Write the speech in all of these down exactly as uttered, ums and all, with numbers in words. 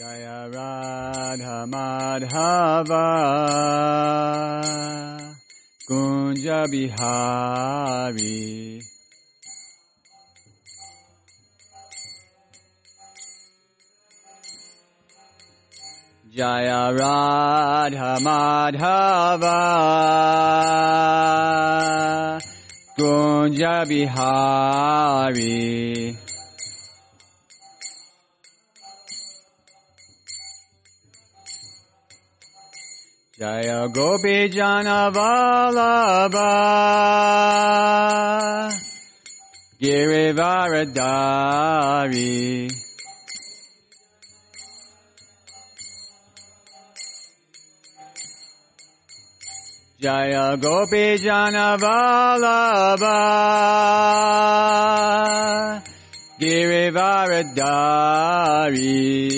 Jaya Radha Madhava Kunja Bihari. Jaya Radha Madhava Kunja Bihari. Jaya Gopi Jana Vallabha Girivaradhari. Jaya Gopi Jana Vallabha Girivaradhari.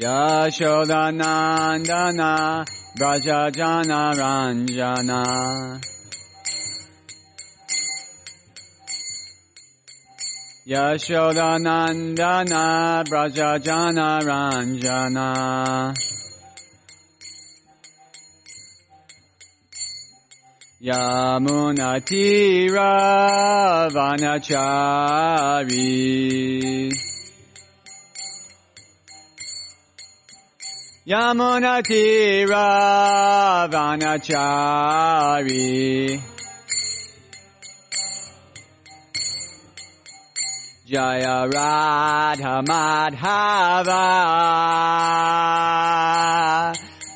Yashodanandana Braja Jana Ranjana. Yashodanandana Braja Jana Ranjana. Yamunatira Vanachari. Yamunatira Vanachari. Jaya Radha Madhava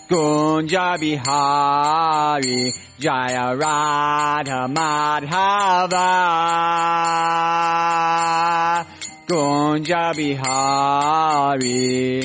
Kunja Bihari. Jaya Radha Madhava Kunja Bihari.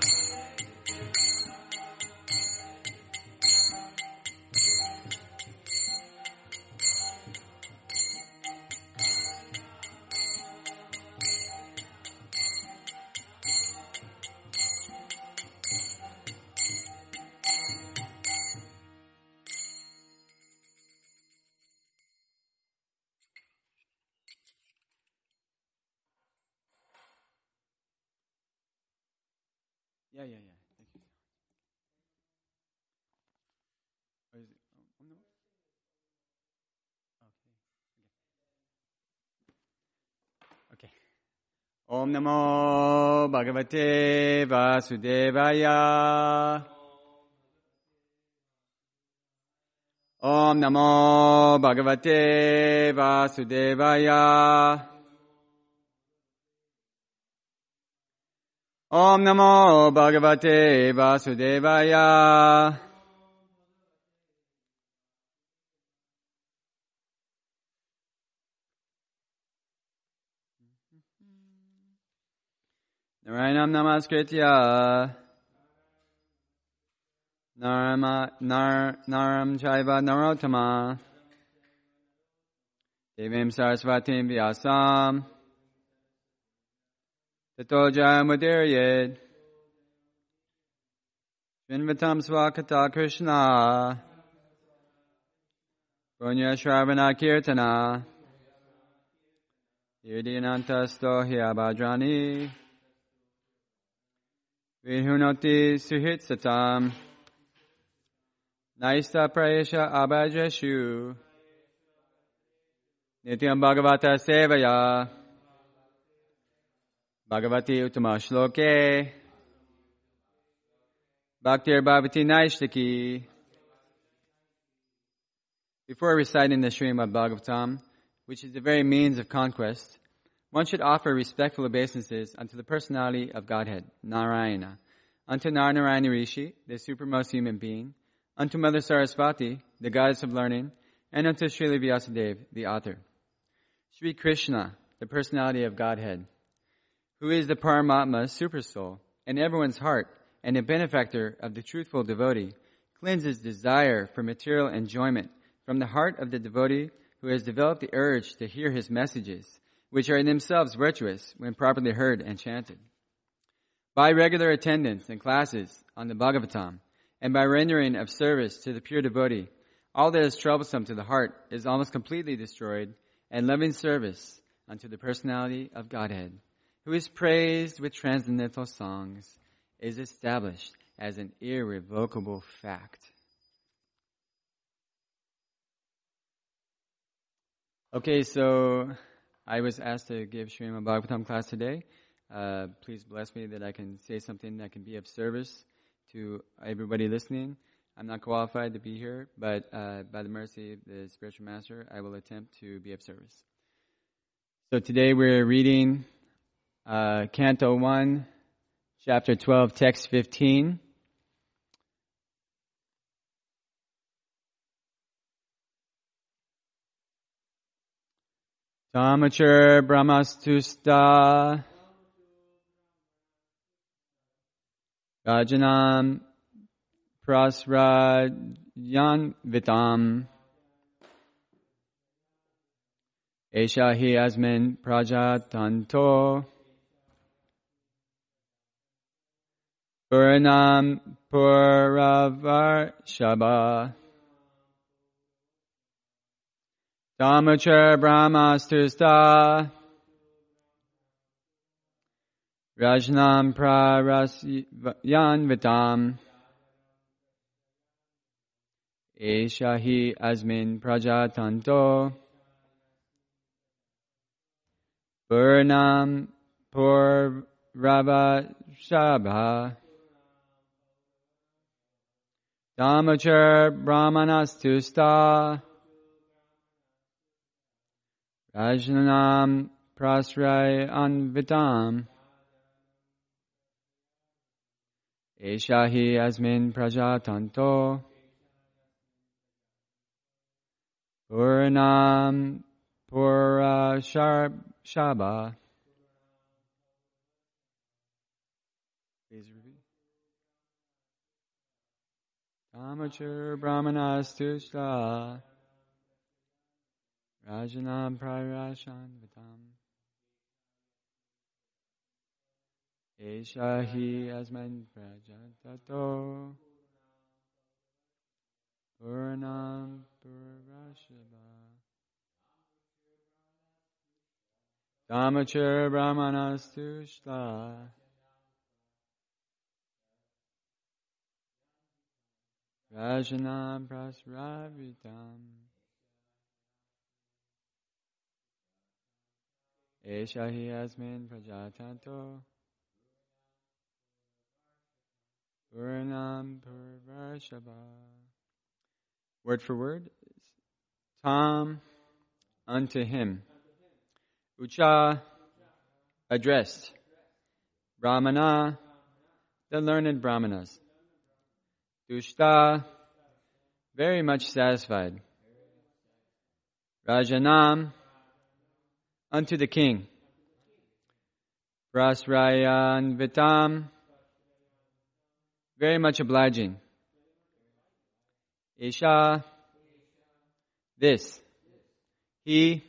Yeah, yeah, yeah. Thank you. Or is it, oh, no. Okay. Okay. Om Namo Bhagavate Vasudevaya. Om Namo Bhagavate Vasudevaya. Om Namo Bhagavate Vasudevaya. Narayanam Namaskritya. Narama, nar, Naram Chaiva Narottama Devim Sarasvatim Vyasam Tato Jayamudiryed Srinvatam Swakata Krishna Punya Shravana Kirtana Yudhinanta Stohya Bhadrani Vihunoti Suhit Satam Naista Prayesha Abhajeshu Nityam Bhagavata Sevaya Bhagavati Uttama Shloke Bhaktir Bhavati Naishtaki. Before reciting the Srimad Bhagavatam, which is the very means of conquest, one should offer respectful obeisances unto the personality of Godhead, Narayana, unto Nara-Narayana Rishi, the supermost human being, unto Mother Sarasvati, the goddess of learning, and unto Srila Vyasadeva, the author. Sri Krishna, the personality of Godhead, who is the Paramatma Supersoul in everyone's heart and a benefactor of the truthful devotee, cleanses desire for material enjoyment from the heart of the devotee who has developed the urge to hear his messages, which are in themselves virtuous when properly heard and chanted. By regular attendance and classes on the Bhagavatam, and by rendering of service to the pure devotee, all that is troublesome to the heart is almost completely destroyed, and loving service unto the personality of Godhead, who is praised with transcendental songs, is established as an irrevocable fact. Okay, so I was asked to give Srimad Bhagavatam class today. Uh, please bless me that I can say something that can be of service to everybody listening. I'm not qualified to be here, but uh, by the mercy of the Spiritual Master, I will attempt to be of service. So today we're reading uh, Canto one, Chapter twelve, Text fifteen. Tamachur Brahmastusta Rajanam Prasrajanvitam Esha hi asmin prajatanto Puranam Puravarshaba Tamachur Brahmastusta Rajnam Prarasyanvitam Esha hi asmin prajatanto Puranam Puravarshaba Tamachur Brahmanastusta Rajnanam Prasrayanvitam Esha hi asmin prajatanto Puranam Purashaba. Please repeat. Tamachur Brahmanastusta Rajanam Prarashanvatam Esha hi asmin prajantato Puranam Purashaba Tamachur Brahmanastushla Rajanam Prasravitam Esha hi asmin prajatanto Puranam Purvarshaba. Word for word. Tam, unto him. Ucha, addressed. Brahmana, the learned Brahmanas. Dushta, very much satisfied. Rajanam, unto the king. Prasrayanvitam, very much obliging. Esha, this. He,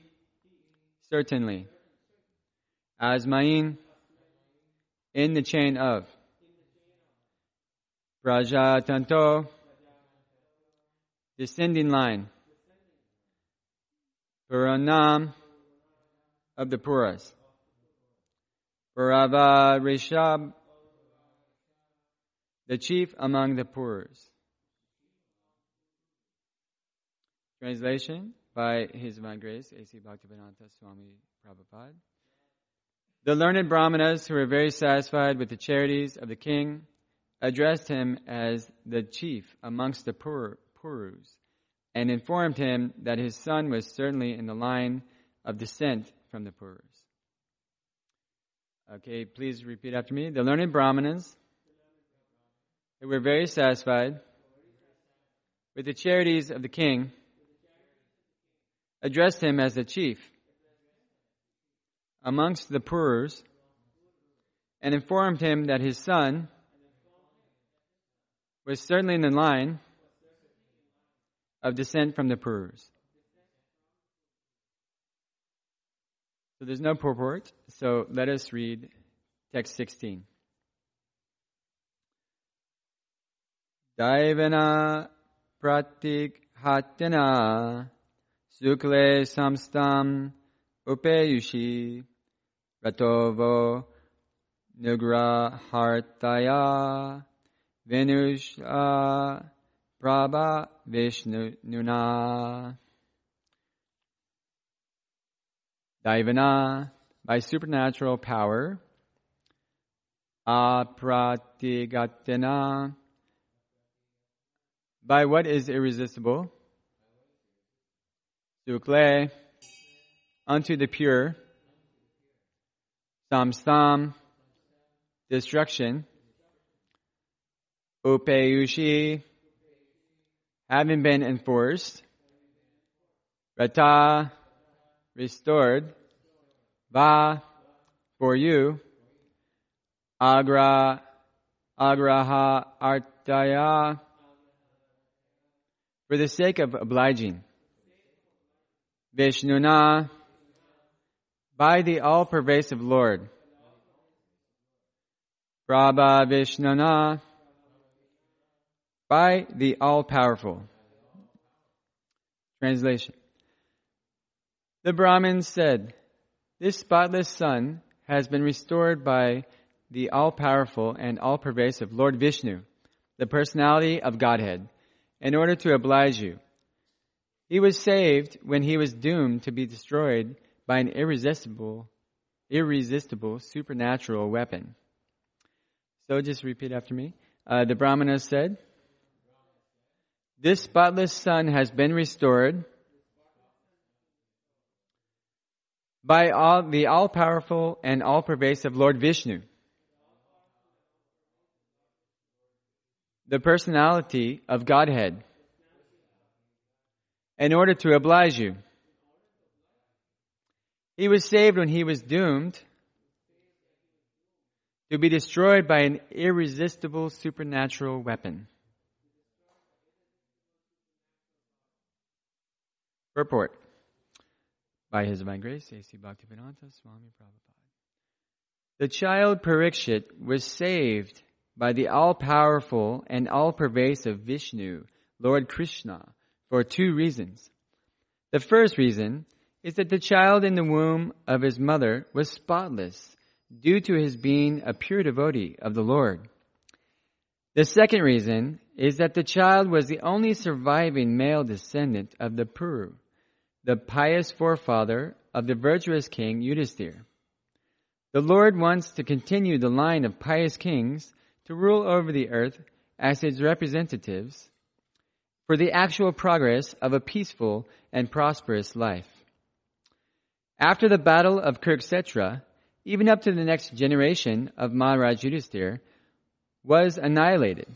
certainly. Asmain, in the chain of. Prajatanto, descending line. Puranam, of the Puras. Parava Rishab, the chief among the Puras. Translation by His Divine Grace, A C Bhaktivedanta Swami Prabhupada. The learned Brahmanas who were very satisfied with the charities of the king addressed him as the chief amongst the Pur- Purus and informed him that his son was certainly in the line of descent from the Purus. Okay, please repeat after me. The learned Brahmanas who were very satisfied with the charities of the king addressed him as the chief amongst the Purus and informed him that his son was certainly in the line of descent from the Purus. So there's no purport, so let us read text sixteen. Daivana pratikhatena sukle samstam upeyushi ratovo nugrahartaya venusha prabha vishnu nuna. Daivana, by supernatural power. Apratigatena, by what is irresistible. Sukle, unto the pure. Samstam, destruction. Upeyushi, having been enforced. Rata, restored. Va, for you. Agra, agraha artaya, for the sake of obliging. Vishnuna, by the all-pervasive Lord. Prabha Vishnuna, by the all-powerful. Translation. The Brahmins said, this spotless son has been restored by the all-powerful and all-pervasive Lord Vishnu, the personality of Godhead, in order to oblige you. He was saved when he was doomed to be destroyed by an irresistible, irresistible supernatural weapon. So just repeat after me. Uh, the Brahmana said, this spotless son has been restored by all, the all-powerful and all-pervasive Lord Vishnu, the personality of Godhead, in order to oblige you. He was saved when he was doomed to be destroyed by an irresistible supernatural weapon. Purport. By His Divine Grace, A C Bhaktivedanta Swami Prabhupada. The child Parikshit was saved by the all-powerful and all-pervasive Vishnu, Lord Krishna, for two reasons. The first reason is that the child in the womb of his mother was spotless due to his being a pure devotee of the Lord. The second reason is that the child was the only surviving male descendant of the Puru, the pious forefather of the virtuous king Yudhisthira. The Lord wants to continue the line of pious kings to rule over the earth as its representatives for the actual progress of a peaceful and prosperous life. After the battle of Kurukshetra, even up to the next generation of Maharaj Yudhisthira was annihilated,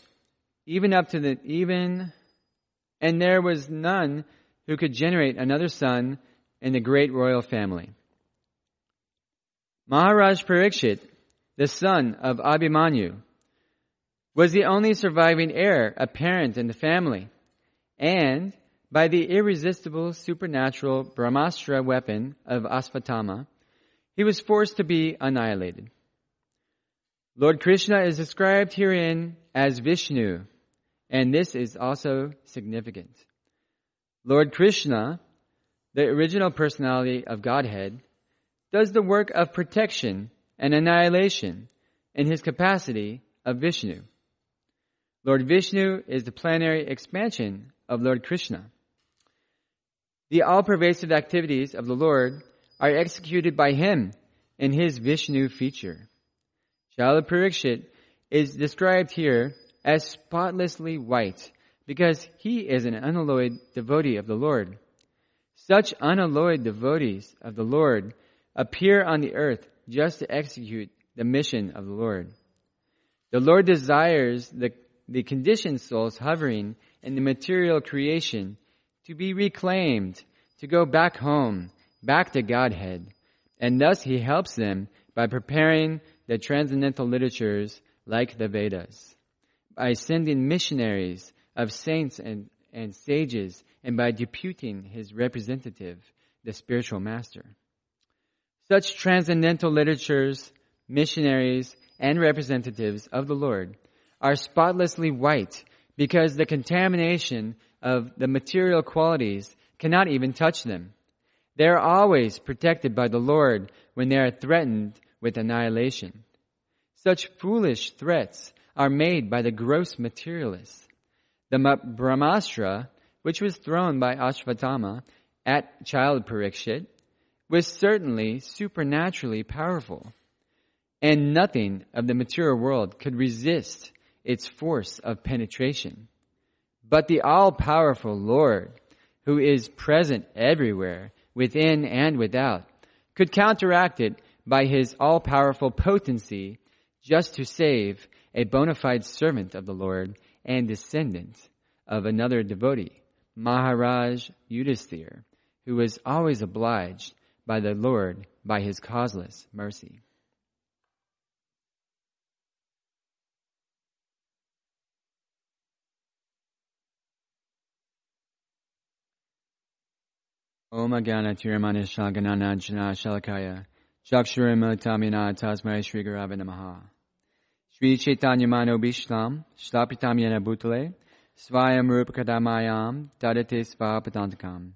even up to the even, and there was none who could generate another son in the great royal family. Maharaj Parikshit, the son of Abhimanyu, was the only surviving heir apparent in the family, and by the irresistible supernatural Brahmastra weapon of Asvatthama, he was forced to be annihilated. Lord Krishna is described herein as Vishnu, and this is also significant. Lord Krishna, the original personality of Godhead, does the work of protection and annihilation in his capacity of Vishnu. Lord Vishnu is the plenary expansion of Lord Krishna. The all-pervasive activities of the Lord are executed by him in his Vishnu feature. Srila Parikshit is described here as spotlessly white because he is an unalloyed devotee of the Lord. Such unalloyed devotees of the Lord appear on the earth just to execute the mission of the Lord. The Lord desires the, the conditioned souls hovering in the material creation to be reclaimed, to go back home, back to Godhead, and thus he helps them by preparing the transcendental literatures like the Vedas, by sending missionaries of saints and, and sages, and by deputing his representative, the spiritual master. Such transcendental literatures, missionaries, and representatives of the Lord are spotlessly white because the contamination of the material qualities cannot even touch them. They are always protected by the Lord when they are threatened with annihilation. Such foolish threats are made by the gross materialists. The Brahmastra, which was thrown by Asvatthama at Child Parikshit, was certainly supernaturally powerful, and nothing of the material world could resist its force of penetration. But the all-powerful Lord, who is present everywhere, within and without, could counteract it by his all-powerful potency just to save a bona fide servant of the Lord and descendant of another devotee, Maharaj Yudhisthira, who was always obliged by the Lord by his causeless mercy. Om Agana Tiramana Shaganana Jana Shalakaya Chakshurama Tamina Tasmai Shri Gurave Namaha Shri Chaitanya Mano Bhishlam Shtapitam Yena Bhutale Svayam Rupakadamayam Tadate Svapadantakam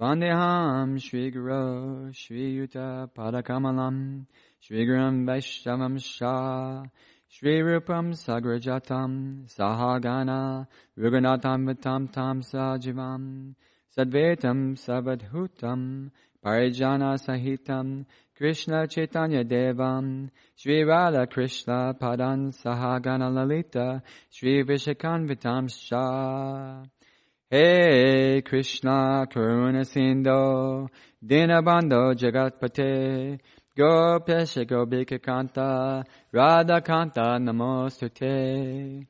Vandeham Shri Guru Shri Yuta Padakamalam Shri Guram Vaishnavam Shah Shri Rupam Sagrajatam Sahagana Ruganatam Vatam Tam Sajivam Sadvetam Sabadhutam Parijana Sahitam Krishna Chaitanya Devam Shri Radha Krishna Padan Sahagana Lalita Shri Vishakanvitam Shah Hey Krishna Karuna Sindhu Dinabandho Jagatpate Gopesha Gopika Kanta Radha Kanta Namostute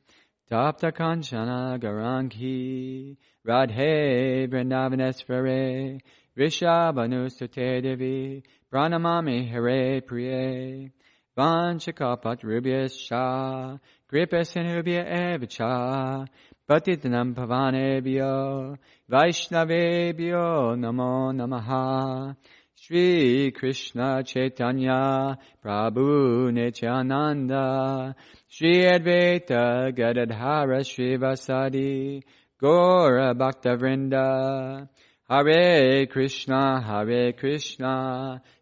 Tapta Kanchana Garangi Radhe Vrindavaneshvare Rishabhanusute Devi Pranamami Hare Priye Vanchakapat Rubyascha Kripasinubhya Evacha Patitanam Pavanebhyo Vaishnavebhyo Namo Namaha Shri Krishna Chaitanya Prabhu Nityananda Sri Advaita Gadadhara Srivasadi Gora Bhaktavrinda Hare Krishna Hare Krishna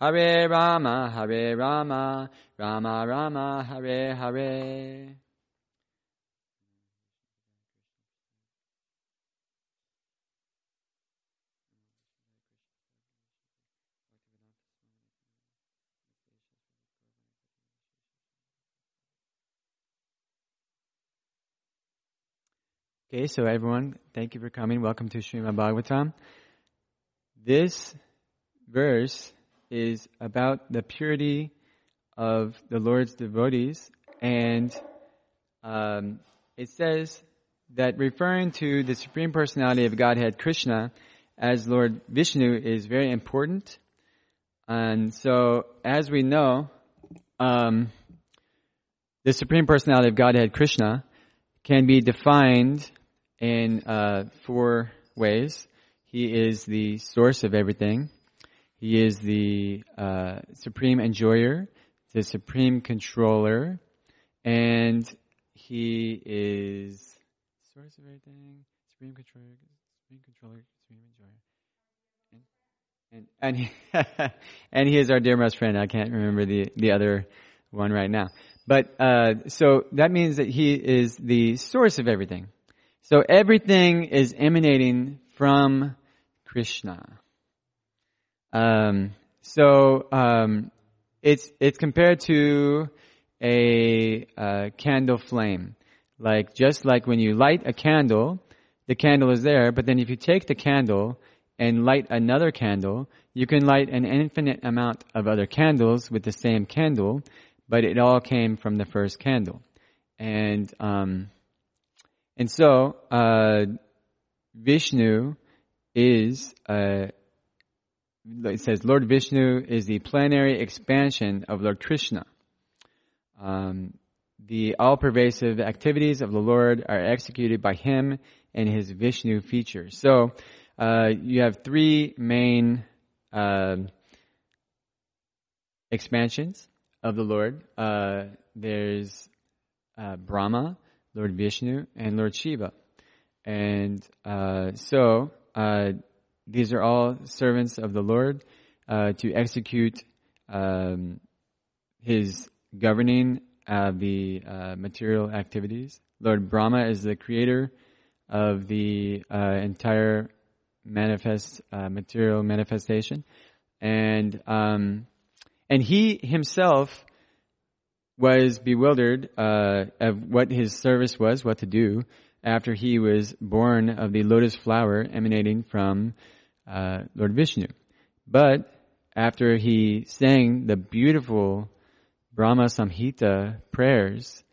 Hare Rama Hare Rama Rama Rama Hare Hare. Okay, so everyone, thank you for coming. Welcome to Srimad Bhagavatam. This verse is about the purity of the Lord's devotees, and um, it says that referring to the Supreme Personality of Godhead Krishna as Lord Vishnu is very important. And so, as we know, um, the Supreme Personality of Godhead Krishna can be defined in uh, four ways. He is the source of everything. He is the uh, supreme enjoyer, the supreme controller, and he is source of everything, supreme controller, supreme controller, supreme enjoyer, and and and he, and he is our dear most friend. I can't remember the the other one right now, but uh, so that means that he is the source of everything. So everything is emanating from Krishna. Um, so um, it's it's compared to a, a candle flame. Like, just like when you light a candle, the candle is there, but then if you take the candle and light another candle, you can light an infinite amount of other candles with the same candle, but it all came from the first candle. And um, and so uh, Vishnu is, uh, it says, Lord Vishnu is the plenary expansion of Lord Krishna. Um The all-pervasive activities of the Lord are executed by Him and His Vishnu features. So, uh, you have three main uh, expansions of the Lord. Uh, there's uh, Brahma, Lord Vishnu, and Lord Shiva. And uh, so, uh, these are all servants of the Lord uh, to execute um, His governing Uh, the uh, material activities. Lord Brahma is the creator of the uh, entire manifest uh, material manifestation, and um, and he himself was bewildered uh, of what his service was, what to do after he was born of the lotus flower emanating from uh, Lord Vishnu. But after he sang the beautiful Brahma Samhita prayers,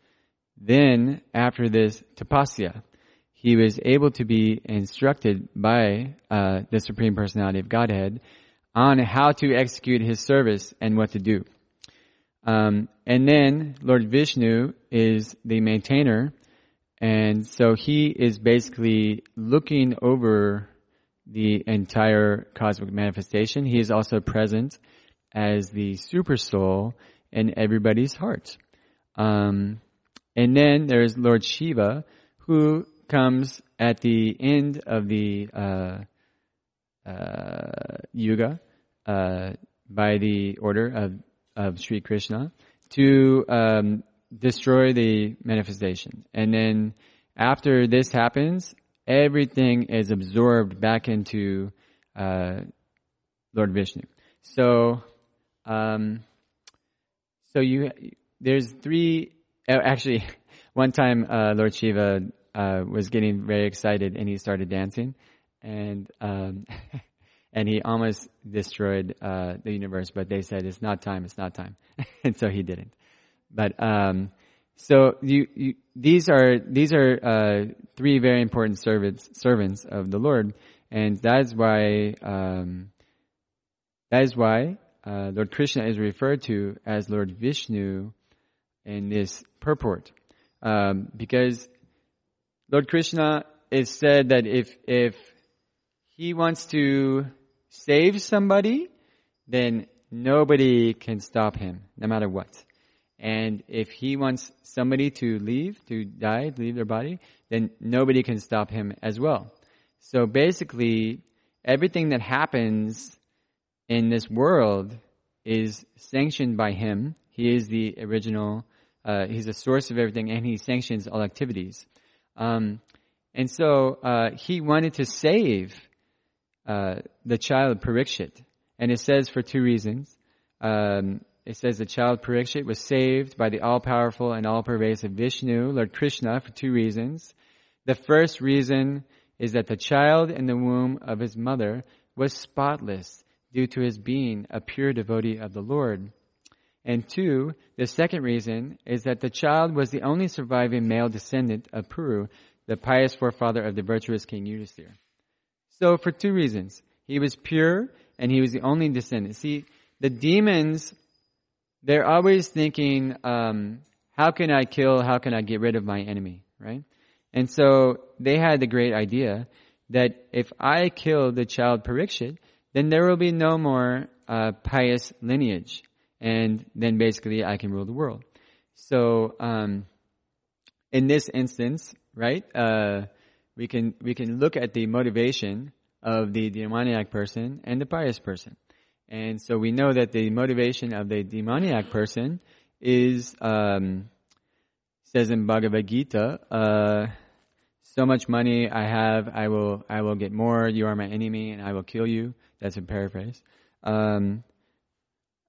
then after this tapasya, he was able to be instructed by uh, the Supreme Personality of Godhead on how to execute his service and what to do. Um, and then Lord Vishnu is the maintainer, and so he is basically looking over the entire cosmic manifestation. He is also present as the Supersoul in everybody's heart. Um, and then there's Lord Shiva, who comes at the end of the uh, uh, yuga uh, by the order of, of Sri Krishna to um, destroy the manifestation. And then after this happens, everything is absorbed back into uh, Lord Vishnu. So... Um, So you, there's three, actually, one time uh, Lord Shiva uh, was getting very excited and he started dancing, and um, and he almost destroyed uh, the universe, but they said, it's not time, it's not time. And so he didn't. But, um, so you, you, these are, these are uh, three very important servants, servants of the Lord, and that's why, um, that is why, Uh, Lord Krishna is referred to as Lord Vishnu in this purport, um, because Lord Krishna is said that if if he wants to save somebody, then nobody can stop him, no matter what. And if he wants somebody to leave, to die, leave their body, then nobody can stop him as well. So basically, everything that happens in this world is sanctioned by him. He is the original, uh, he's the source of everything, and he sanctions all activities. Um, and so uh, he wanted to save uh, the child Parikshit. And it says for two reasons. Um, it says the child Parikshit was saved by the all-powerful and all-pervasive Vishnu, Lord Krishna, for two reasons. The first reason is that the child in the womb of his mother was spotless, due to his being a pure devotee of the Lord. And two, the second reason is that the child was the only surviving male descendant of Puru, the pious forefather of the virtuous King Yudhisthira. So for two reasons, he was pure and he was the only descendant. See, the demons, they're always thinking, um, how can I kill, how can I get rid of my enemy, right? And so they had the great idea that if I kill the child Parikshit, then there will be no more uh, pious lineage. And then basically I can rule the world. So um, in this instance, right, uh, we can we can look at the motivation of the demoniac person and the pious person. And so we know that the motivation of the demoniac person is, um, says in Bhagavad Gita, uh, so much money I have, I will I will get more, you are my enemy, and I will kill you. That's a paraphrase. Um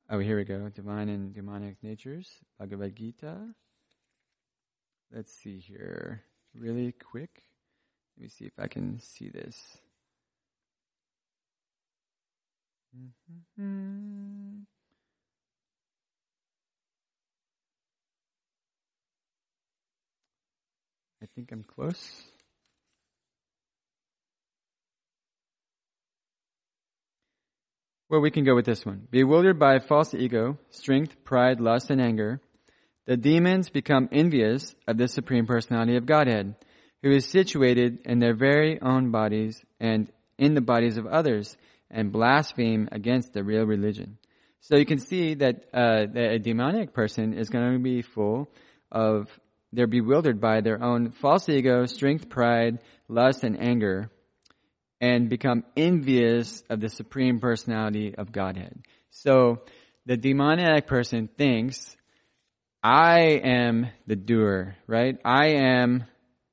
Oh, here we go. Divine and demonic natures, Bhagavad Gita. Let's see here, really quick. Let me see if I can see this. Mm-hmm. I think I'm close. Well, we can go with this one. Bewildered by false ego, strength, pride, lust, and anger, the demons become envious of the Supreme Personality of Godhead, who is situated in their very own bodies and in the bodies of others, and blaspheme against the real religion. So you can see that, uh, that a demoniac person is going to be full of, they're bewildered by their own false ego, strength, pride, lust, and anger, and become envious of the Supreme Personality of Godhead. So the demoniac person thinks, I am the doer, right? I am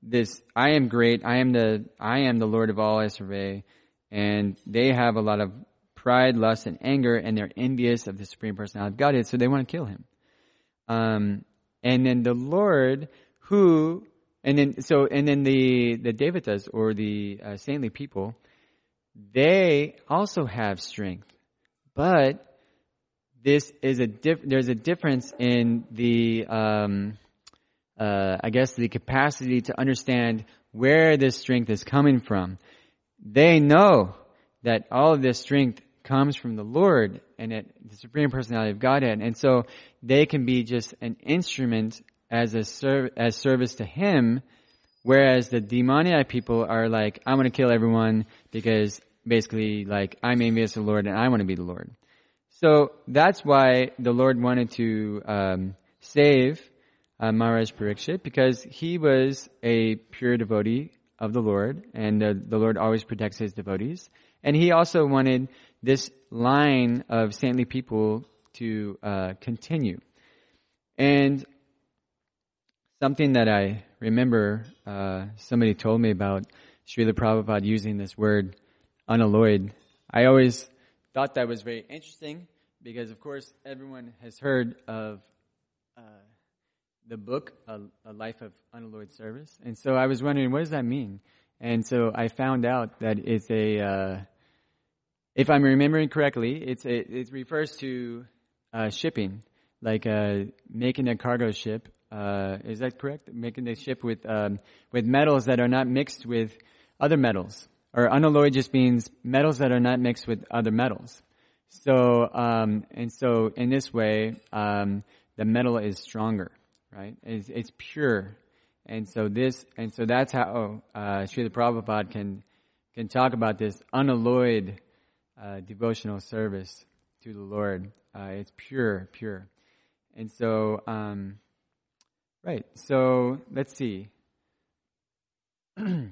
this, I am great, I am the I am the Lord of all I survey, and they have a lot of pride, lust, and anger, and they're envious of the Supreme Personality of Godhead, so they want to kill him. Um, and then the Lord who... And then, so, and then the, the devatas or the uh, saintly people, they also have strength, but this is a diff, there's a difference in the, um, uh, I guess the capacity to understand where this strength is coming from. They know that all of this strength comes from the Lord and at the Supreme Personality of Godhead, and so they can be just an instrument as a serv- as service to him, whereas the demoniac people are like, I'm going to kill everyone because basically, like, I'm envious of the Lord and I want to be the Lord. So that's why the Lord wanted to um, save uh, Maharaj Parikshit, because he was a pure devotee of the Lord, and the, the Lord always protects his devotees. And he also wanted this line of saintly people to uh, continue. And something that I remember uh, somebody told me about Srila Prabhupada using this word, unalloyed. I always thought that was very interesting because, of course, everyone has heard of uh, the book, a, a Life of Unalloyed Service. And so I was wondering, what does that mean? And so I found out that it's a, uh, if I'm remembering correctly, it's a, it refers to uh, shipping, like uh, making a cargo ship. Uh, is that correct? Making the ship with um, with metals that are not mixed with other metals. Or unalloyed just means metals that are not mixed with other metals. So, um, and so in this way, um, the metal is stronger, right? It's, it's pure. And so this, and so that's how uh, Srila Prabhupada can, can talk about this unalloyed uh, devotional service to the Lord. Uh, it's pure, pure. And so... Um, Right, so let's see. So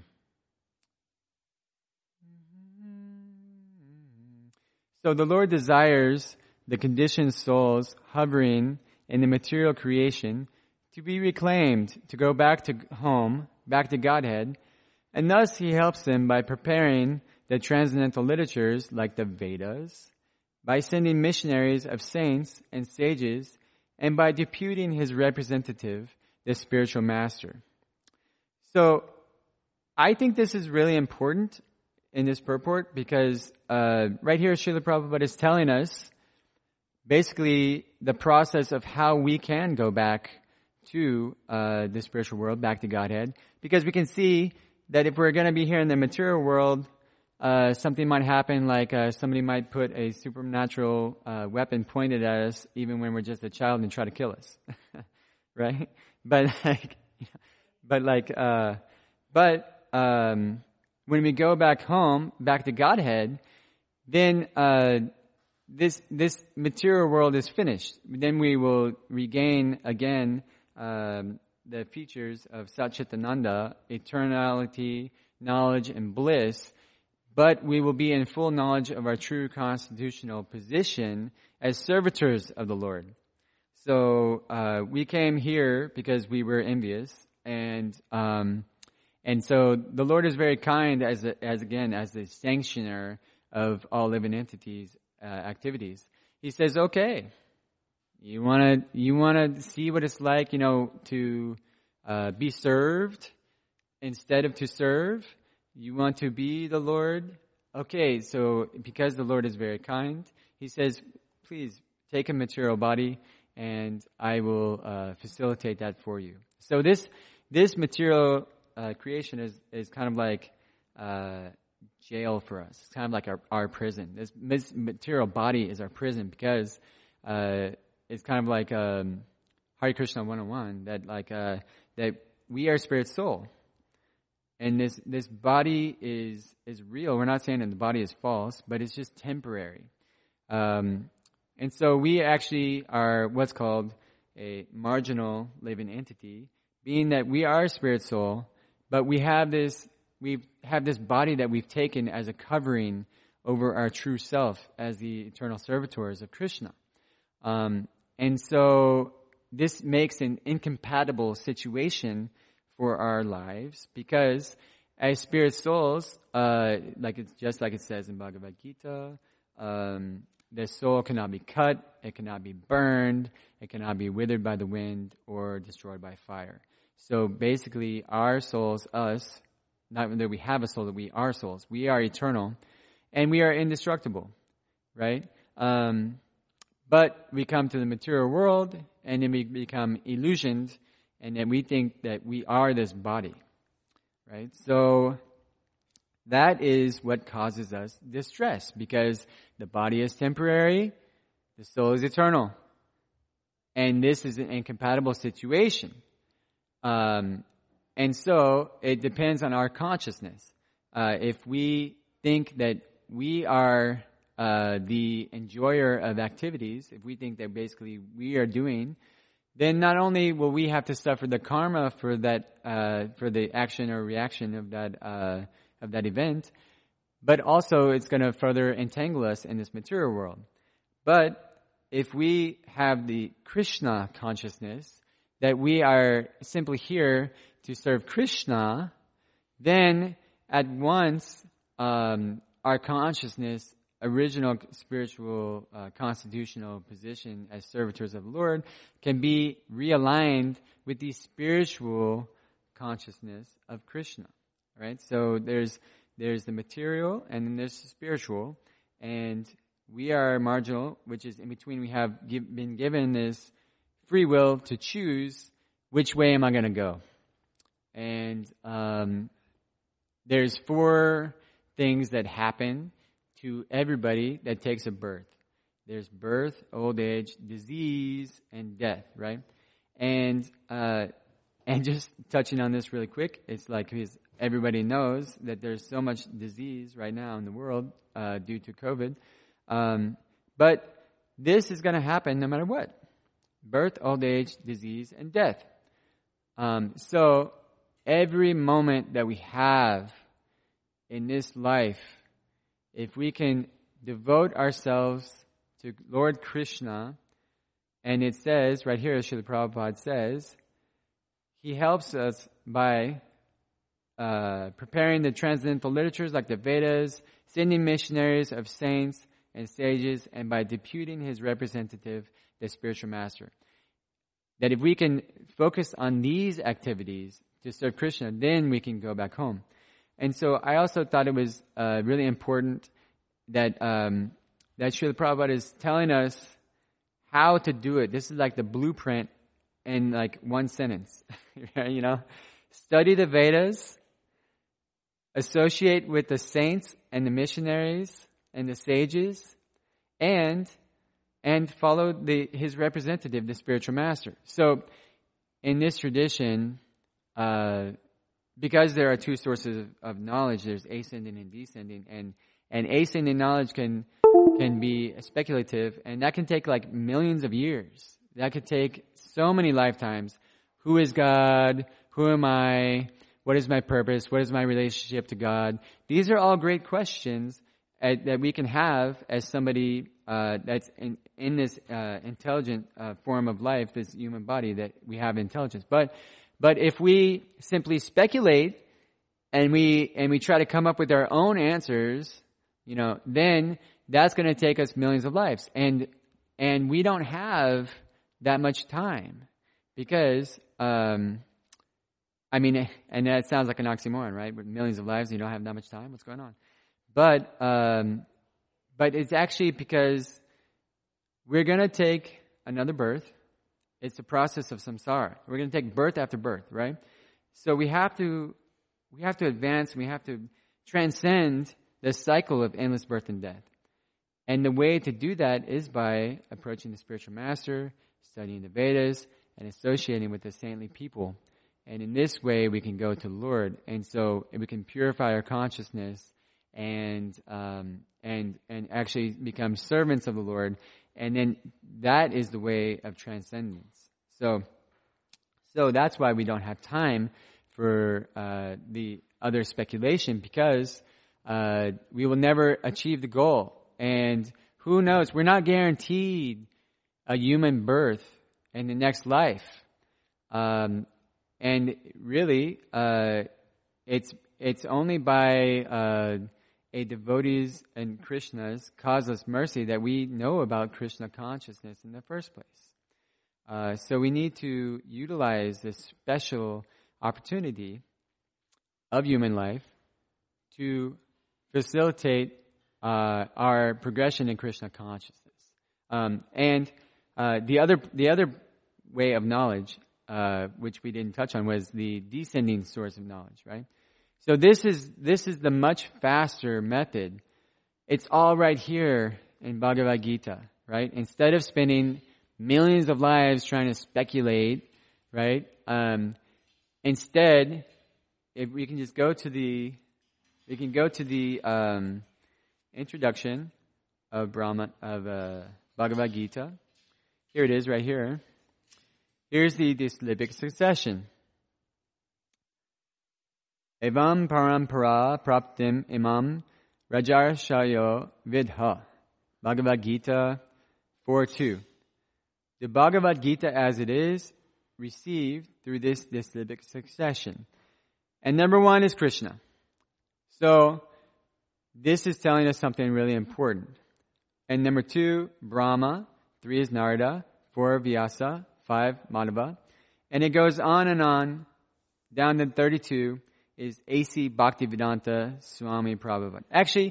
the Lord desires the conditioned souls hovering in the material creation to be reclaimed, to go back to home, back to Godhead, and thus he helps them by preparing the transcendental literatures like the Vedas, by sending missionaries of saints and sages, and by deputing his representative, the spiritual master. So I think this is really important in this purport because uh, right here Srila Prabhupada is telling us basically the process of how we can go back to uh, the spiritual world, back to Godhead, because we can see that if we're going to be here in the material world, uh, something might happen, like uh, somebody might put a supernatural uh, weapon pointed at us even when we're just a child and try to kill us, right? But like, but like, uh, but um, when we go back home, back to Godhead, then uh, this this material world is finished. Then we will regain again um, the features of Satchitananda, eternality, knowledge, and bliss. But we will be in full knowledge of our true constitutional position as servitors of the Lord. So uh, we came here because we were envious, and um, and so the Lord is very kind, as a, as again as the sanctioner of all living entities' uh, activities. He says, "Okay, you wanna you wanna see what it's like, you know, to uh, be served instead of to serve." You want to be the Lord? Okay, so because the Lord is very kind, He says, please take a material body and I will uh, facilitate that for you. So this this material uh, creation is, is kind of like uh, jail for us. It's kind of like our, our prison. This, this material body is our prison because uh, it's kind of like um, Hare Krishna one oh one, that, like, uh, that we are spirit soul. And this, this body is is real. We're not saying that the body is false, but it's just temporary. Um, and so we actually are what's called a marginal living entity, being that we are spirit soul, but we have this we have this body that we've taken as a covering over our true self as the eternal servitors of Krishna. Um, and so this makes an incompatible situation for our lives, because as spirit souls, uh, like it's just like it says in Bhagavad Gita, um, the soul cannot be cut, it cannot be burned, it cannot be withered by the wind or destroyed by fire. So basically, our souls, us, not that we have a soul, that we are souls. We are eternal, and we are indestructible, right? Um, but we come to the material world, and then we become illusioned. And then we think that we are this body, right? So that is what causes us distress, because the body is temporary, the soul is eternal. And this is an incompatible situation. Um, and so it depends on our consciousness. Uh, if we think that we are uh, the enjoyer of activities, if we think that basically we are doing, then not only will we have to suffer the karma for that, uh, for the action or reaction of that uh, of that event, but also it's going to further entangle us in this material world. But if we have the Krishna consciousness, that we are simply here to serve Krishna, then at once um, our consciousness, original spiritual uh, constitutional position as servitors of the Lord, can be realigned with the spiritual consciousness of Krishna, right? So there's there's the material and then there's the spiritual, and we are marginal, which is in between. We have give, been given this free will to choose which way am I going to go. And um, there's four things that happen to everybody that takes a birth. There's birth, old age, disease, and death, right? And uh, and just touching on this really quick, it's like because everybody knows that there's so much disease right now in the world uh, due to COVID. Um, but this is going to happen no matter what. Birth, old age, disease, and death. Um, so every moment that we have in this life, if we can devote ourselves to Lord Krishna, and it says, right here, Srila Prabhupada says, he helps us by uh, preparing the transcendental literatures like the Vedas, sending missionaries of saints and sages, and by deputing his representative, the spiritual master. That if we can focus on these activities to serve Krishna, then we can go back home. And so I also thought it was uh, really important that um, that Srila Prabhupada is telling us how to do it. This is like the blueprint in like one sentence, you know. Study the Vedas, associate with the saints and the missionaries and the sages, and and follow the his representative, the spiritual master. So in this tradition, uh, because there are two sources of knowledge, there's ascending and descending, and and ascending knowledge can can be speculative, and that can take like millions of years. That could take so many lifetimes. Who is God? Who am I? What is my purpose? What is my relationship to God? These are all great questions at, that we can have as somebody uh, that's in, in this uh, intelligent uh, form of life, this human body that we have intelligence. But but if we simply speculate and we and we try to come up with our own answers, you know, then that's going to take us millions of lives, and and we don't have that much time because. Um, I mean, and that sounds like an oxymoron, right? With millions of lives, and you don't have that much time. What's going on? But, um, but it's actually because we're going to take another birth. It's the process of samsara. We're going to take birth after birth, right? So we have to, we have to advance. We have to transcend the cycle of endless birth and death. And the way to do that is by approaching the spiritual master, studying the Vedas, and associating with the saintly people. And in this way, we can go to the Lord, and so we can purify our consciousness, and um, and and actually become servants of the Lord. And then that is the way of transcendence. So, so that's why we don't have time for uh, the other speculation, because uh, we will never achieve the goal. And who knows? We're not guaranteed a human birth in the next life. Um, And really, uh, it's it's only by uh, a devotee's and Krishna's causeless mercy that we know about Krishna consciousness in the first place. Uh, so we need to utilize this special opportunity of human life to facilitate uh, our progression in Krishna consciousness. Um, and uh, the other the other way of knowledge. Uh, which we didn't touch on, was the descending source of knowledge, right? So this is this is the much faster method. It's all right here in Bhagavad Gita, right? Instead of spending millions of lives trying to speculate, right? Um, instead, if we can just go to the we can go to the um, introduction of Brahma of uh, Bhagavad Gita. Here it is, right here. Here's the dislibic succession. Evam parampara praptim imam rajarshayo vidha. Bhagavad Gita four two. The Bhagavad Gita as it is received through this dislibic succession. And number one is Krishna. So this is telling us something really important. And number two, Brahma. Three is Narada. Four, Vyasa. Five, Madhava. And it goes on and on. Down to thirty-two is A C Bhaktivedanta Swami Prabhupada. Actually,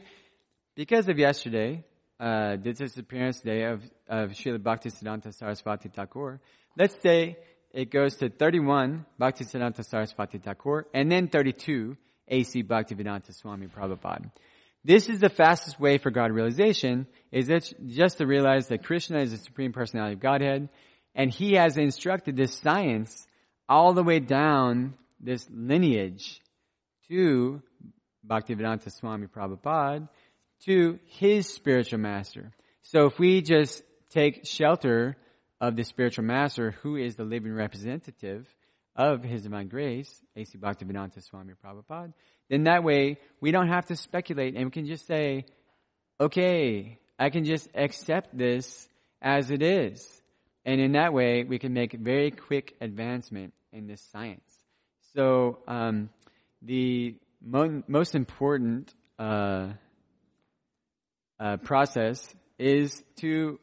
because of yesterday, uh, the disappearance day of, of Srila Bhaktisiddhanta Sarasvati Thakur, let's say it goes to thirty-one, Bhaktisiddhanta Sarasvati Thakur, and then thirty-two, A C Bhaktivedanta Swami Prabhupada. This is the fastest way for God realization, is it's just to realize that Krishna is the Supreme Personality of Godhead, and he has instructed this science all the way down this lineage to Bhaktivedanta Swami Prabhupada, to his spiritual master. So if we just take shelter of the spiritual master, who is the living representative of his divine grace, A C Bhaktivedanta Swami Prabhupada, then that way we don't have to speculate, and we can just say, okay, I can just accept this as it is. And in that way, we can make very quick advancement in this science. So um, the mo- most important uh, uh, process is to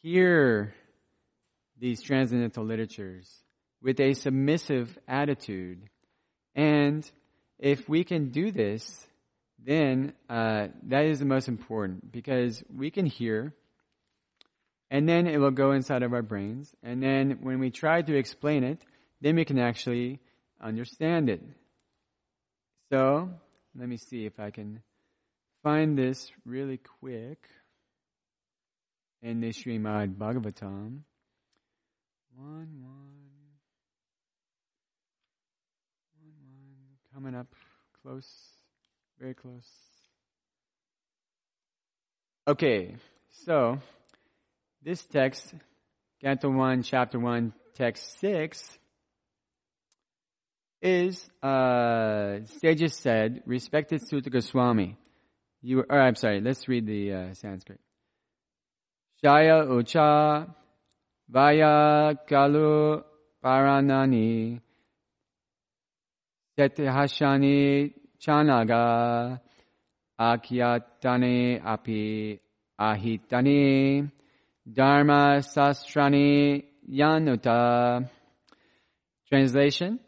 hear these transcendental literatures with a submissive attitude and if we can do this, then uh, that is the most important, because we can hear, and then it will go inside of our brains, and then when we try to explain it, then we can actually understand it. So, let me see if I can find this really quick in the Srimad Bhagavatam. One, one. One, one. Coming up close. Very close. Okay, so this text, Canto one, Chapter one, Text six, is, uh, Sages said, respected Suta Goswami. You, or I'm sorry, let's read the uh, Sanskrit. Shaya Ucha Vaya Kalu Paranani Setihashani Chanaga Akyatane Api Ahitane Dharma Sastrani Yanuta. Translation: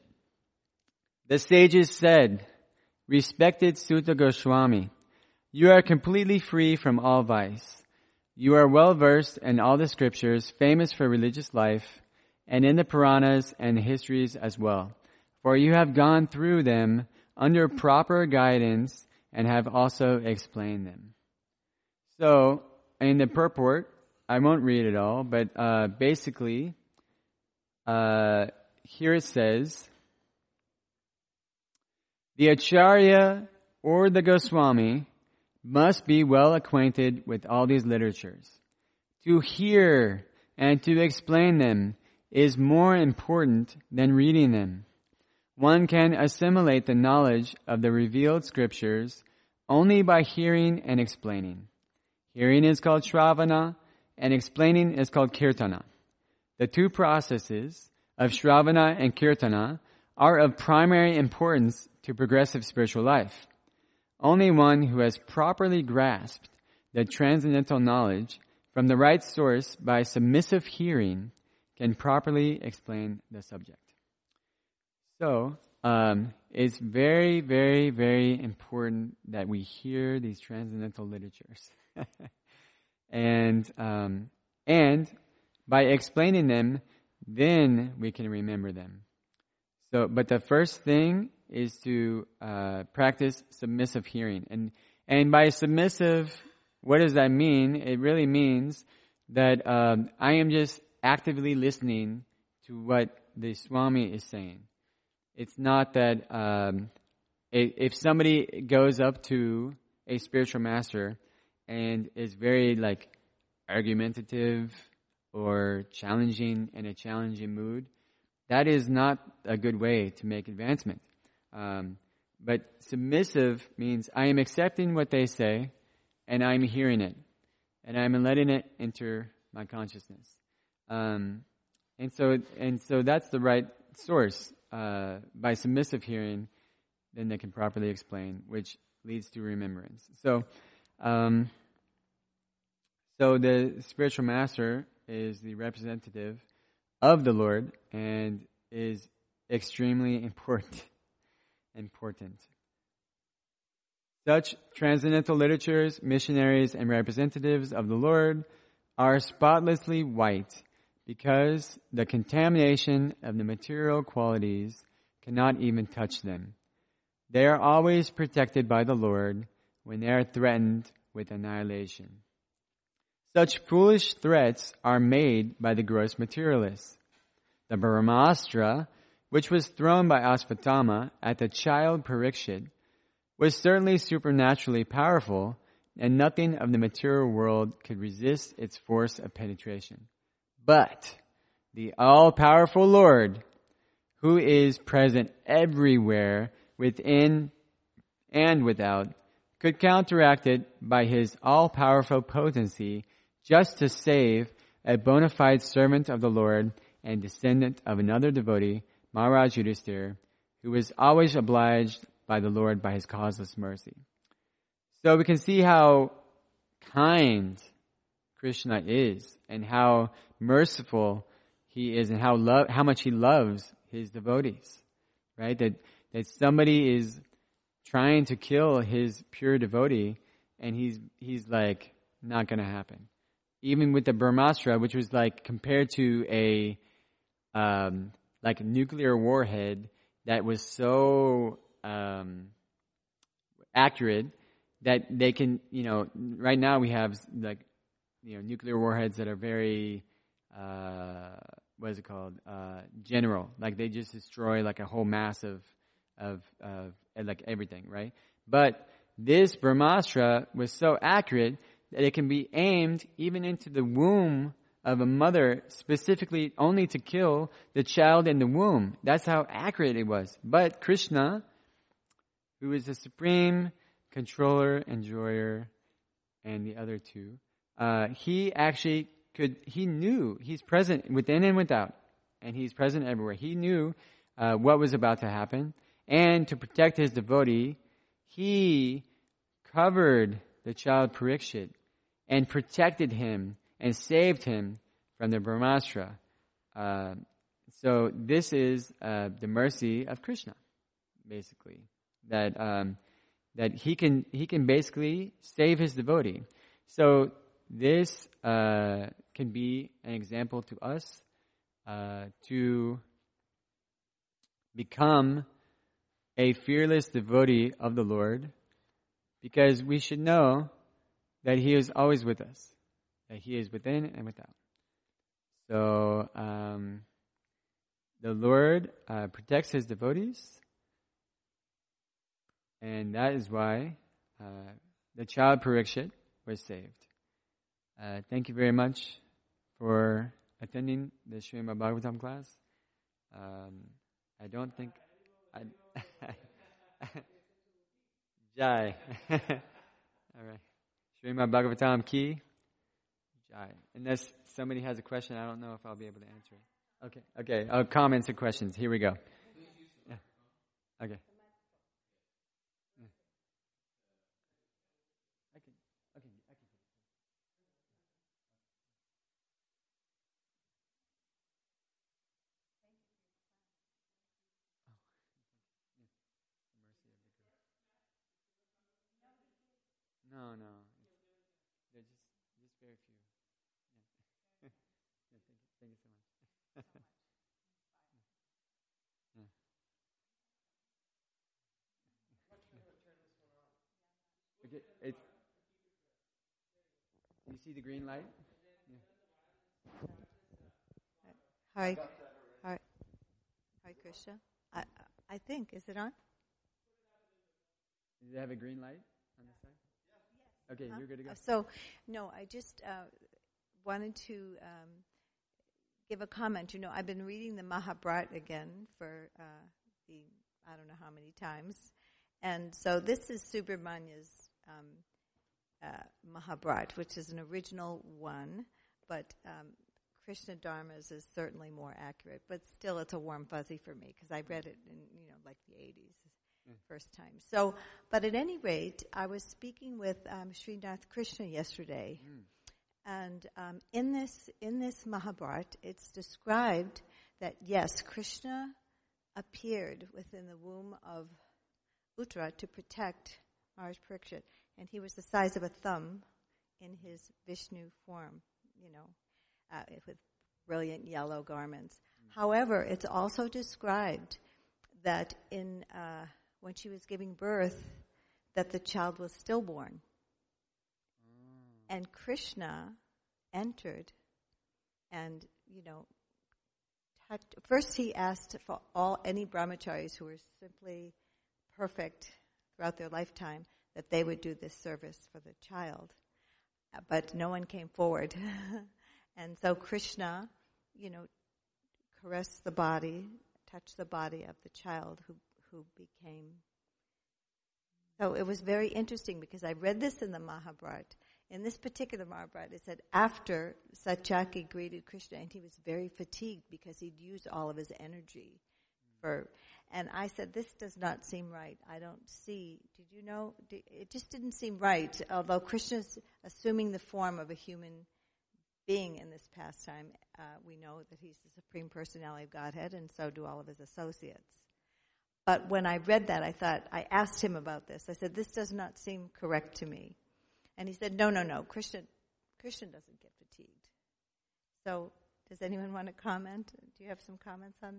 the sages said, respected Suta Goswami, you are completely free from all vice. You are well versed in all the scriptures, famous for religious life, and in the Puranas and histories as well. For you have gone through them under proper guidance and have also explained them. So, in the purport, I won't read it all, but uh, basically, uh, here it says, the Acharya or the Goswami must be well acquainted with all these literatures. To hear and to explain them is more important than reading them. One can assimilate the knowledge of the revealed scriptures only by hearing and explaining. Hearing is called Shravana, and explaining is called Kirtana. The two processes of Shravana and Kirtana are of primary importance to progressive spiritual life. Only one who has properly grasped the transcendental knowledge from the right source by submissive hearing can properly explain the subject. So, um, it's very, very, very important that we hear these transcendental literatures. and um, and by explaining them, then we can remember them. So, but the first thing is to uh, practice submissive hearing. And, and by submissive, what does that mean? It really means that um, I am just actively listening to what the Swami is saying. It's not that um, if somebody goes up to a spiritual master and is very like argumentative or challenging, in a challenging mood, that is not a good way to make advancement. Um, but submissive means I am accepting what they say, and I'm hearing it, and I'm letting it enter my consciousness. Um, and so, and so that's the right source. Uh, by submissive hearing, then they can properly explain, which leads to remembrance. So, um, so the spiritual master is the representative of the Lord and is extremely important. important. Such transcendental literatures, missionaries, and representatives of the Lord are spotlessly white, because the contamination of the material qualities cannot even touch them. They are always protected by the Lord when they are threatened with annihilation. Such foolish threats are made by the gross materialists. The Brahmastra, which was thrown by Asvatthama at the child Parikshit, was certainly supernaturally powerful, and nothing of the material world could resist its force of penetration. But the all-powerful Lord, who is present everywhere, within and without, could counteract it by his all-powerful potency, just to save a bona fide servant of the Lord and descendant of another devotee, Maharaj Yudhisthira, who was always obliged by the Lord by his causeless mercy. So we can see how kind Krishna is, and how merciful he is, and how lo- how much he loves his devotees, right? That that somebody is trying to kill his pure devotee, and he's he's like, not going to happen. Even with the Brahmastra, which was like compared to a um, like a nuclear warhead that was so um, accurate that they can, you know, right now we have like, you know, nuclear warheads that are very, uh, what is it called? Uh, general. Like they just destroy like a whole mass of, of, of like everything, right? But this Brahmastra was so accurate that it can be aimed even into the womb of a mother, specifically only to kill the child in the womb. That's how accurate it was. But Krishna, who is the supreme controller, enjoyer, and the other two, uh, he actually could, he knew, he's present within and without, and he's present everywhere. He knew uh, what was about to happen, and to protect his devotee, he covered the child Parikshit and protected him and saved him from the Brahmastra. Uh, so this is uh, the mercy of Krishna, basically, that um, that he can he can basically save his devotee. So this uh, can be an example to us uh, to become a fearless devotee of the Lord, because we should know that He is always with us, that He is within and without. So um, the Lord uh, protects His devotees, and that is why uh, the child Parikshit was saved. Uh, thank you very much for attending the Srimad Bhagavatam class. Um, I don't think... I, Jai. All right. Srimad Bhagavatam ki. Unless somebody has a question, I don't know if I'll be able to answer it. Okay, okay. Oh, comments and questions. Here we go. Yeah. Okay. Yeah. I can, I can, I can. No, no. It's, you see the green light? Yeah. Hi. Hi. Hi, Krishna. I I think, is it on? Does it have a green light on this side? Okay, huh? You're good to go. So, no, I just uh, wanted to um, give a comment. You know, I've been reading the Mahabharata again for uh, the, I don't know how many times. And so this is Subramania's Um, uh, Mahabharata, which is an original one, but um, Krishna Dharma's is certainly more accurate. But still, it's a warm fuzzy for me because I read it in, you know, like the eighties, mm. first time. So, but at any rate, I was speaking with um, Sri Nath Krishna yesterday, mm. and um, in this in this Mahabharata, it's described that yes, Krishna appeared within the womb of Uttara to protect Parikshit, and he was the size of a thumb in his Vishnu form, you know, uh, with brilliant yellow garments. Mm-hmm. However, it's also described that in uh, when she was giving birth, that the child was stillborn, mm. and Krishna entered, and you know, touched. First he asked for all any brahmacharis who were simply perfect throughout their lifetime, that they would do this service for the child. Uh, but no one came forward. And so Krishna, you know, caressed the body, touched the body of the child who, who became. So it was very interesting because I read this in the Mahabharata. In this particular Mahabharata, it said after Satyaki greeted Krishna, and he was very fatigued because he'd used all of his energy for... And I said, this does not seem right. I don't see. Did you know? It just didn't seem right. Although Krishna's assuming the form of a human being in this pastime, uh, we know that he's the Supreme Personality of Godhead, and so do all of his associates. But when I read that, I thought, I asked him about this. I said, this does not seem correct to me. And he said, no, no, no, Krishna, Krishna doesn't get fatigued. So does anyone want to comment? Do you have some comments on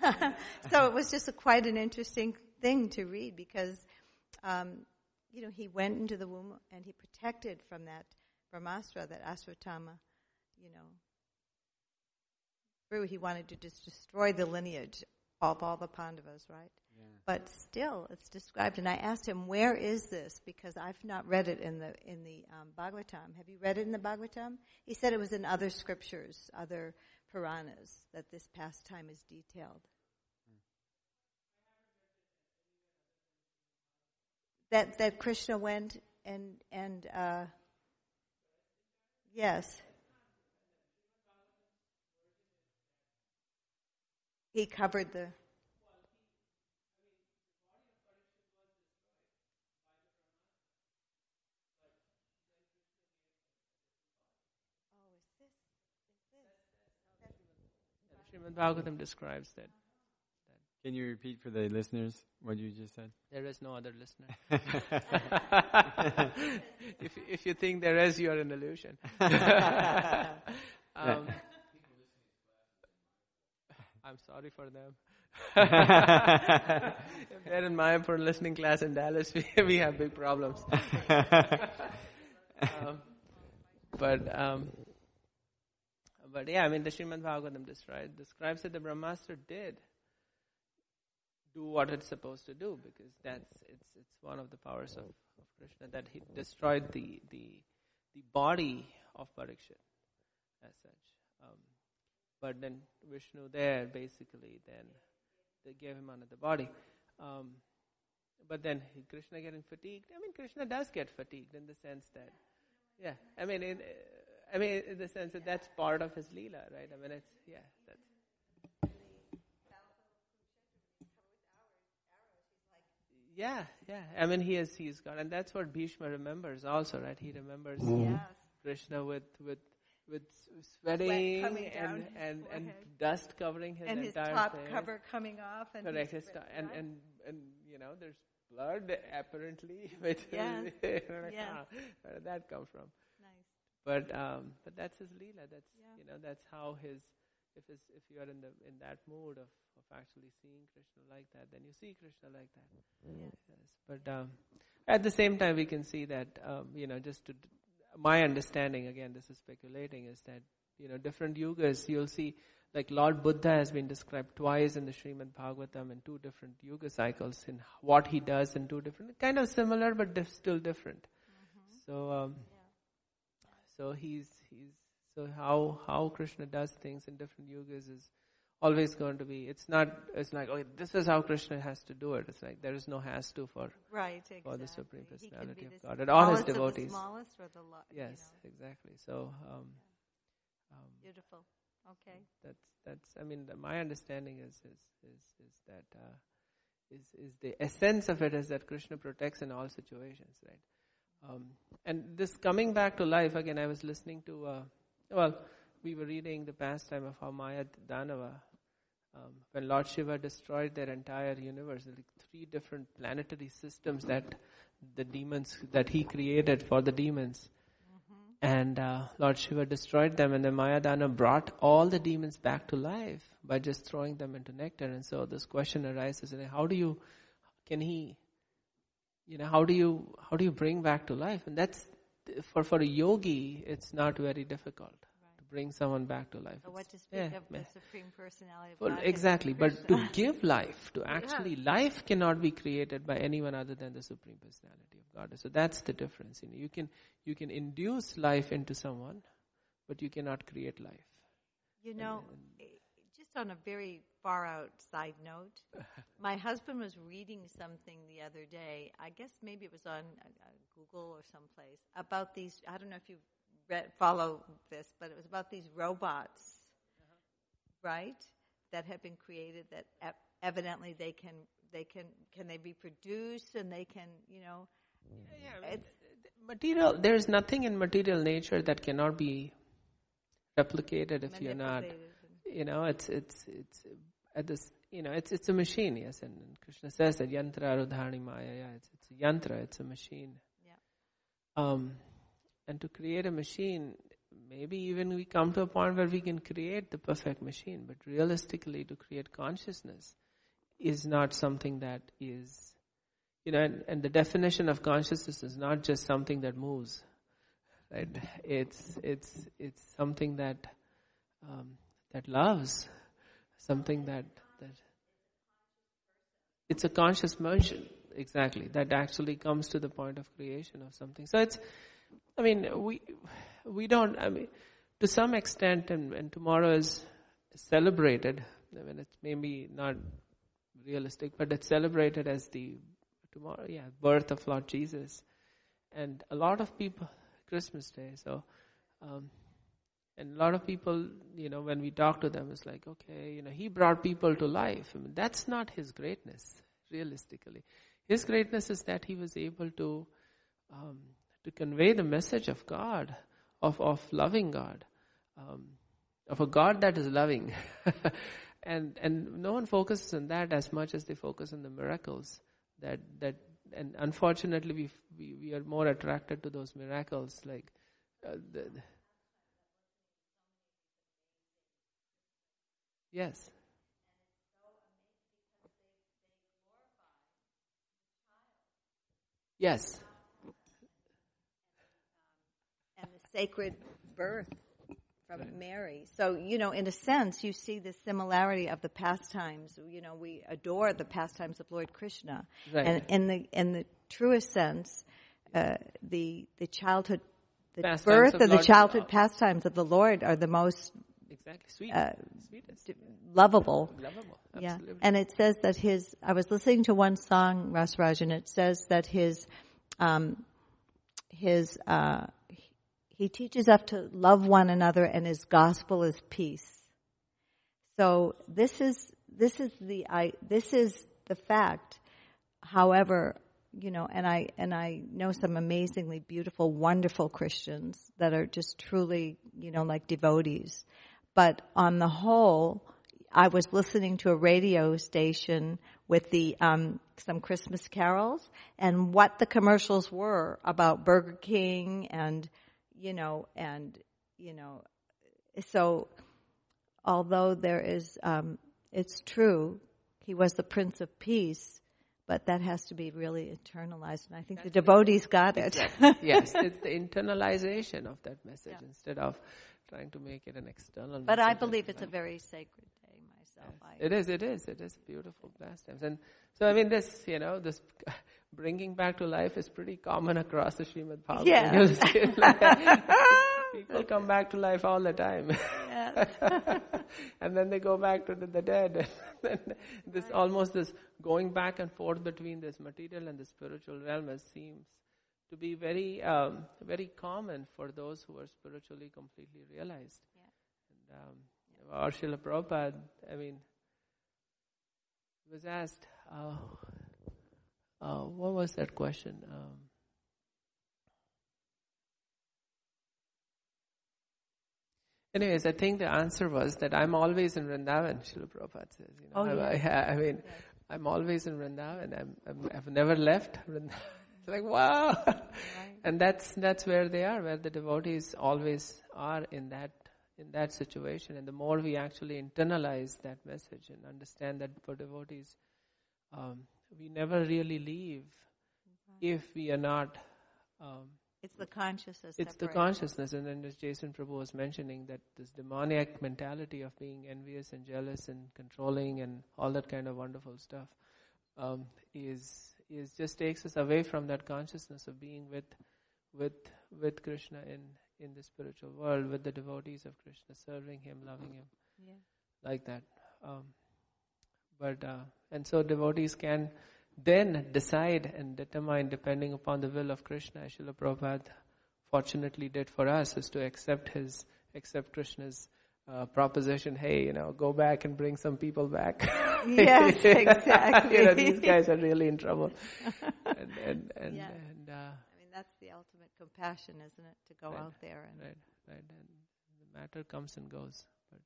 that? So it was just a, quite an interesting thing to read because, um, you know, he went into the womb and he protected from that Brahmastra, that Asvatthama, you know, through. He wanted to just destroy the lineage of all the Pandavas, right? Yeah. But still, it's described. And I asked him, where is this? Because I've not read it in the in the um, Bhagavatam. Have you read it in the Bhagavatam? He said it was in other scriptures, other Puranas, that this pastime is detailed. Hmm. That that Krishna went and, and uh, yes. He covered the... Srimad Bhagavatam describes that. Can you repeat for the listeners what you just said? There is no other listener. if if you think there is, you are an illusion. um, I'm sorry for them. If they're in Maya for listening class in Dallas, we, we have big problems. um, but... Um, But yeah, I mean, the Srimad Bhagavatam describes, describes that the Brahmastra did do what it's supposed to do, because that's it's it's one of the powers of, of Krishna, that he destroyed the the, the body of Parikshit as such. Um, but then Vishnu there basically then they gave him another body. Um, but then Krishna getting fatigued. I mean, Krishna does get fatigued in the sense that, yeah, I mean. In, I mean, in the sense that that's part of his Leela, right? I mean, it's, yeah. That's. Yeah, yeah. I mean, he is, he's gone. And that's what Bhishma remembers also, right? He remembers yes. Krishna with, with, with sweating and, and, and dust covering his and entire And his top face. Cover coming off. And Correct. His top, and, and, and, you know, there's blood apparently. Which yes. Yes. Where did that come from? But um, but that's his Leela. That's yeah. you know that's how his if his, if you are in the in that mood of, of actually seeing Krishna like that, then you see Krishna like that. Yeah. Yes. But um, at the same time, we can see that um, you know just to d- my understanding again, this is speculating, is that you know different yugas you'll see like Lord Buddha has been described twice in the Srimad Bhagavatam in two different yuga cycles in what he does in two different kind of similar but diff- still different. Mm-hmm. So. Um, yeah. So he's he's so how how Krishna does things in different yugas is always going to be. It's not. It's like oh, this is how Krishna has to do it. It's like there is no has to for right, exactly. for the Supreme Personality of God and all his devotees. The smallest or the lo- yes, you know. Exactly. So um, um, beautiful. Okay. That's that's. I mean, the, my understanding is is is is that uh, is is the essence of it is that Krishna protects in all situations, right? Um, and this coming back to life, again, I was listening to, uh, well, we were reading the pastime of how Maya Dhanava, um, when Lord Shiva destroyed their entire universe, like three different planetary systems that the demons, that he created for the demons. Mm-hmm. And uh, Lord Shiva destroyed them, and then Maya Dhanava brought all the demons back to life by just throwing them into nectar. And so this question arises, and how do you, can he... You know, how do you how do you bring back to life? And that's for for a yogi, it's not very difficult right. to bring someone back to life. So what to speak yeah, of the Supreme Personality of God? Exactly, but to give life, to actually yeah. life cannot be created by anyone other than the Supreme Personality of God. So that's the difference. You know, you can you can induce life into someone, but you cannot create life. You know, and, just on a very far out side note. My husband was reading something the other day. I guess maybe it was on uh, Google or someplace about these. I don't know if you read, follow this, but it was about these robots, uh-huh. right? That have been created. That ev- evidently they can they can can they reproduce and they can you know. Yeah, yeah. It's material. There is nothing in material nature that cannot be replicated if you're not. you know, it's it's it's at this, you know, it's it's a machine. Yes, and, and Krishna says that yantra rudhani maya. Yeah, it's it's a yantra. It's a machine. Yeah. Um, and to create a machine, maybe even we come to a point where we can create the perfect machine, but realistically, to create consciousness is not something that is, you know, and, and the definition of consciousness is not just something that moves, right? It's it's it's something that um, that loves, something that that it's a conscious motion, exactly, that actually comes to the point of creation of something. So it's, I mean, we we don't, I mean, to some extent, and, and tomorrow is celebrated. I mean, it's maybe not realistic, but it's celebrated as the tomorrow, yeah, birth of Lord Jesus, and a lot of people Christmas Day. So, um, and a lot of people, you know, when we talk to them, it's like, okay, you know, he brought people to life. I mean, that's not his greatness, realistically. His greatness is that he was able to um, to convey the message of God, of of loving God, um, of a God that is loving. And and no one focuses on that as much as they focus on the miracles. That that and unfortunately we we, we are more attracted to those miracles. Like, uh, the, the yes. Yes. And the sacred birth from right. Mary. So, you know, in a sense, you see the similarity of the pastimes. You know, we adore the pastimes of Lord Krishna. Right. And in the in the truest sense, uh, the the childhood, the pastimes birth of, of the childhood pastimes of the Lord are the most exactly sweet, uh, sweetest, lovable. Lovable, absolutely. Yeah. And it says that his. I was listening to one song, Rasraj, and it says that his, um, his. Uh, He teaches us to love one another, and his gospel is peace. So this is this is the I this is the fact. However, you know, and I and I know some amazingly beautiful, wonderful Christians that are just truly, you know, like devotees. But on the whole, I was listening to a radio station with the um, some Christmas carols, and what the commercials were about Burger King and. You know, and, you know, so although there is, um, it's true, he was the Prince of Peace, but that has to be really internalized. And I think that's the devotees the, got it. Exactly. Yes, it's the internalization of that message yeah. instead of trying to make it an external but message. But I believe it's a very sacred day myself. Yes. I it is, it is. It is beautiful pastimes. And so, I mean, this, you know, this... Bringing back to life is pretty common across the Srimad Bhāgavatam. Yeah. People come back to life all the time. Yes. And then they go back to the, the dead. And then this right. almost this going back and forth between this material and the spiritual realm seems to be very, um, very common for those who are spiritually completely realized. Yeah. And, um, our Srila Prabhupada, I mean, was asked, oh, Uh, what was that question? Um, anyways, I think the answer was that I'm always in Vrindavan, Srila Prabhupada says. You know, oh, I'm, yeah. I, I mean, yeah. I'm always in Vrindavan. I'm, I'm, I've never left Vrindavan. It's like, wow! Right. And that's that's where they are, where the devotees always are in that in that situation. And the more we actually internalize that message and understand that for devotees... Um, We never really leave mm-hmm. if we are not... Um, it's the consciousness. It's separated. The consciousness. And then as Jason Prabhu was mentioning, that this demoniac mentality of being envious and jealous and controlling and all that kind of wonderful stuff um, is is just takes us away from that consciousness of being with with with Krishna in, in the spiritual world, with the devotees of Krishna, serving him, loving him, yeah. like that. Um, But uh, and so devotees can then decide and determine depending upon the will of Krishna. Srila Prabhupada fortunately did for us is to accept his accept Krishna's uh, proposition. Hey, you know, go back and bring some people back. Yes, exactly. You know, these guys are really in trouble. And, and, and, yeah. and uh, I mean, that's the ultimate compassion, isn't it? To go right, out there and right, right. And the matter comes and goes. But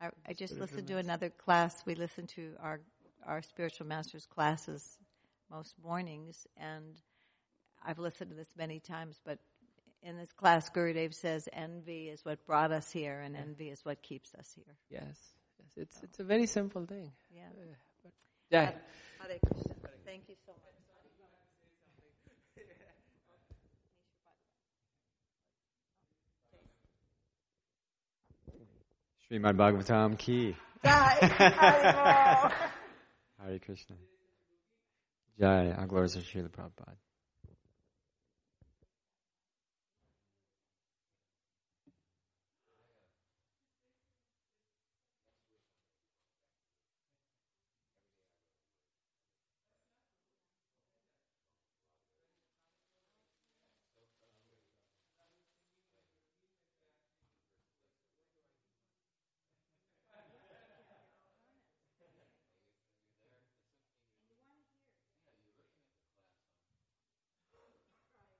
I, I just spiritual listened master. to another class. We listen to our, our spiritual master's classes most mornings, and I've listened to this many times, but in this class, Gurudev says, envy is what brought us here, and yeah. envy is what keeps us here. Yes, yes. It's, so. it's a very simple thing. Yeah. Uh, but, yeah. Hare Krishna. Thank you so much. Srimad Bhagavatam ki. Hare Krishna. Jai. Our glories are Srila Prabhupada.